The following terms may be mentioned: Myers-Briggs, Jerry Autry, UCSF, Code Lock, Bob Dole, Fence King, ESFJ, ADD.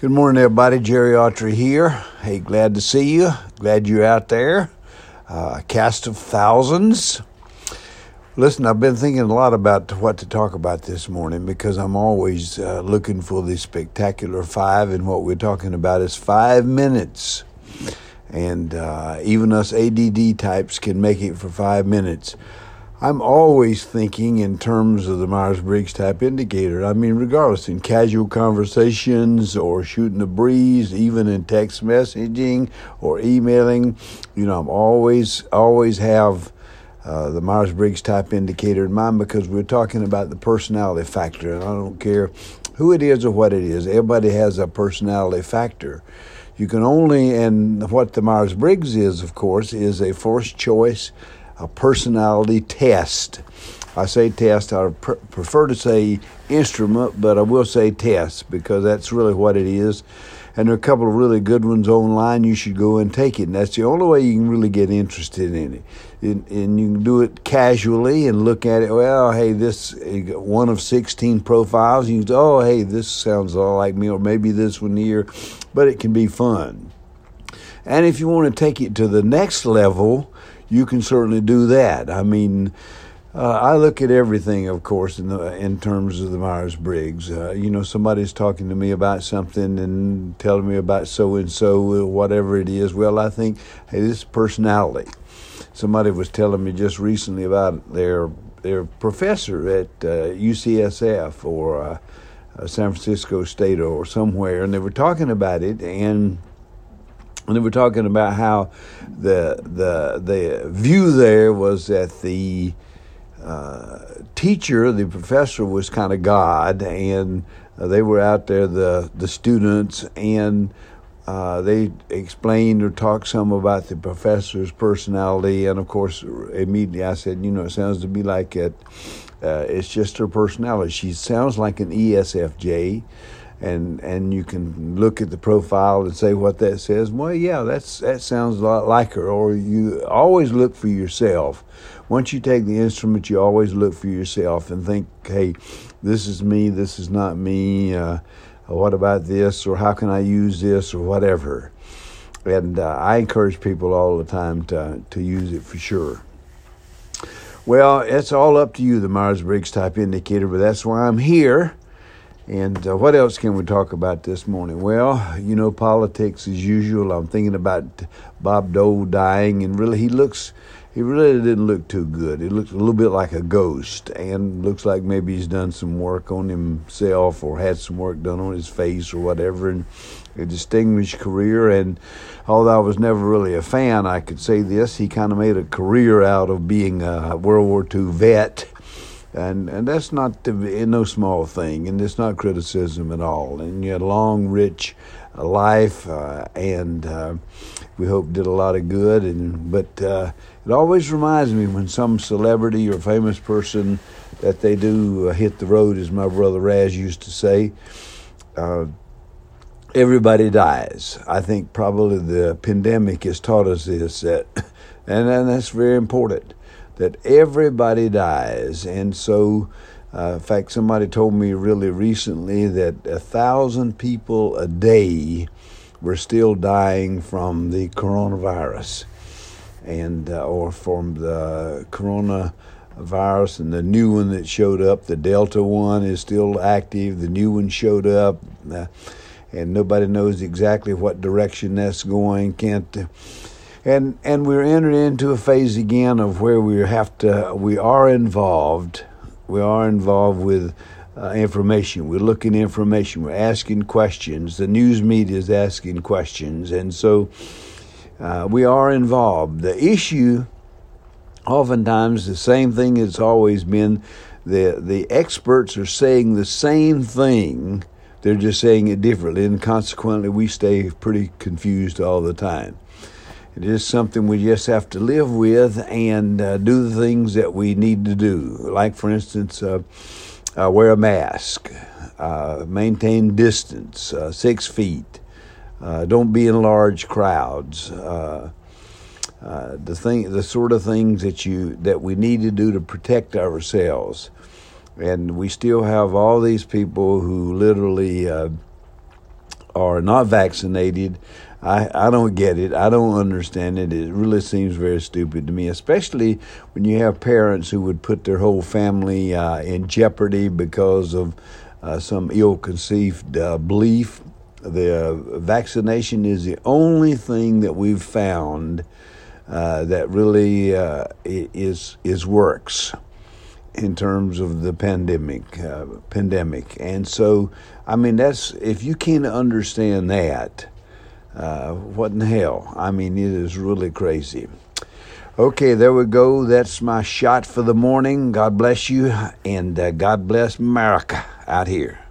Good morning, everybody. Jerry Autry here. Hey, glad to see you. Glad you're out there. Cast of thousands. Listen, I've been thinking a lot about what to talk about this morning because I'm always looking for the spectacular five, and what we're talking about is 5 minutes. And even us ADD types can make it for 5 minutes. I'm always thinking in terms of the Myers-Briggs type indicator. I mean, regardless, in casual conversations or shooting the breeze, even in text messaging or emailing, you know, I'm always have the Myers-Briggs type indicator in mind because we're talking about the personality factor, and I don't care who it is or what it is. Everybody has a personality factor. You can only, and what the Myers-Briggs is, of course, is a first choice a personality test. I say test, I prefer to say instrument, but I will say test because that's really what it is. And there are a couple of really good ones online. You should go and take it. And that's the only way you can really get interested in it. And you can do it casually and look at it. Well, hey, this one of 16 profiles. You can say, oh, hey, this sounds all like me, or maybe this one here. But it can be fun. And if you want to take it to the next level, you can certainly do that. I mean, I look at everything, of course, in terms of the Myers-Briggs. You know, somebody's talking to me about something and telling me about so-and-so, whatever it is. Well, I think, hey, this is personality. Somebody was telling me just recently about their professor at UCSF or San Francisco State or somewhere, and they were talking about it, and they were talking about how the view there was that the teacher, the professor, was kind of God, and they were out there, the students, and they explained or talked some about the professor's personality. And, of course, immediately I said, you know, it sounds to me like it's just her personality. She sounds like an ESFJ. And you can look at the profile and say what that says. Well, yeah, that sounds a lot like her. Or you always look for yourself. Once you take the instrument, you always look for yourself and think, hey, this is me, this is not me, what about this, or how can I use this, or whatever. And I encourage people all the time to use it for sure. Well, it's all up to you, the Myers-Briggs type indicator, but that's why I'm here. And what else can we talk about this morning? Well, you know, politics as usual. I'm thinking about Bob Dole dying, and really he really didn't look too good. He looked a little bit like a ghost, and looks like maybe he's done some work on himself or had some work done on his face or whatever, and a distinguished career. And although I was never really a fan, I could say this, he kind of made a career out of being a World War II vet. And that's not no small thing, and it's not criticism at all. And you had a long, rich life, and we hope did a lot of good. But it always reminds me when some celebrity or famous person that they do hit the road, as my brother Raz used to say, everybody dies. I think probably the pandemic has taught us this, and that's very important. That everybody dies, and so, in fact, somebody told me really recently that 1,000 people a day were still dying from the coronavirus, and or from the coronavirus, and the new one that showed up, the Delta one, is still active. The new one showed up, and nobody knows exactly what direction that's going. And we're entered into a phase again of where we are involved with information. We're looking at information. We're asking questions. The news media is asking questions, and so we are involved. The issue, oftentimes, the same thing it's always been. The experts are saying the same thing. They're just saying it differently, and consequently, we stay pretty confused all the time. It is something we just have to live with and do the things that we need to do. Like, for instance, wear a mask, maintain distance, 6 feet, don't be in large crowds. The sort of things that we need to do to protect ourselves. And we still have all these people who literally are not vaccinated. I don't get it. I don't understand it. It really seems very stupid to me, especially when you have parents who would put their whole family in jeopardy because of some ill-conceived belief. The vaccination is the only thing that we've found that really is works in terms of the pandemic. And so, I mean, that's, if you can't understand that, what in the hell? I mean, it is really crazy. Okay, there we go. That's my shot for the morning. God bless you, and God bless America out here.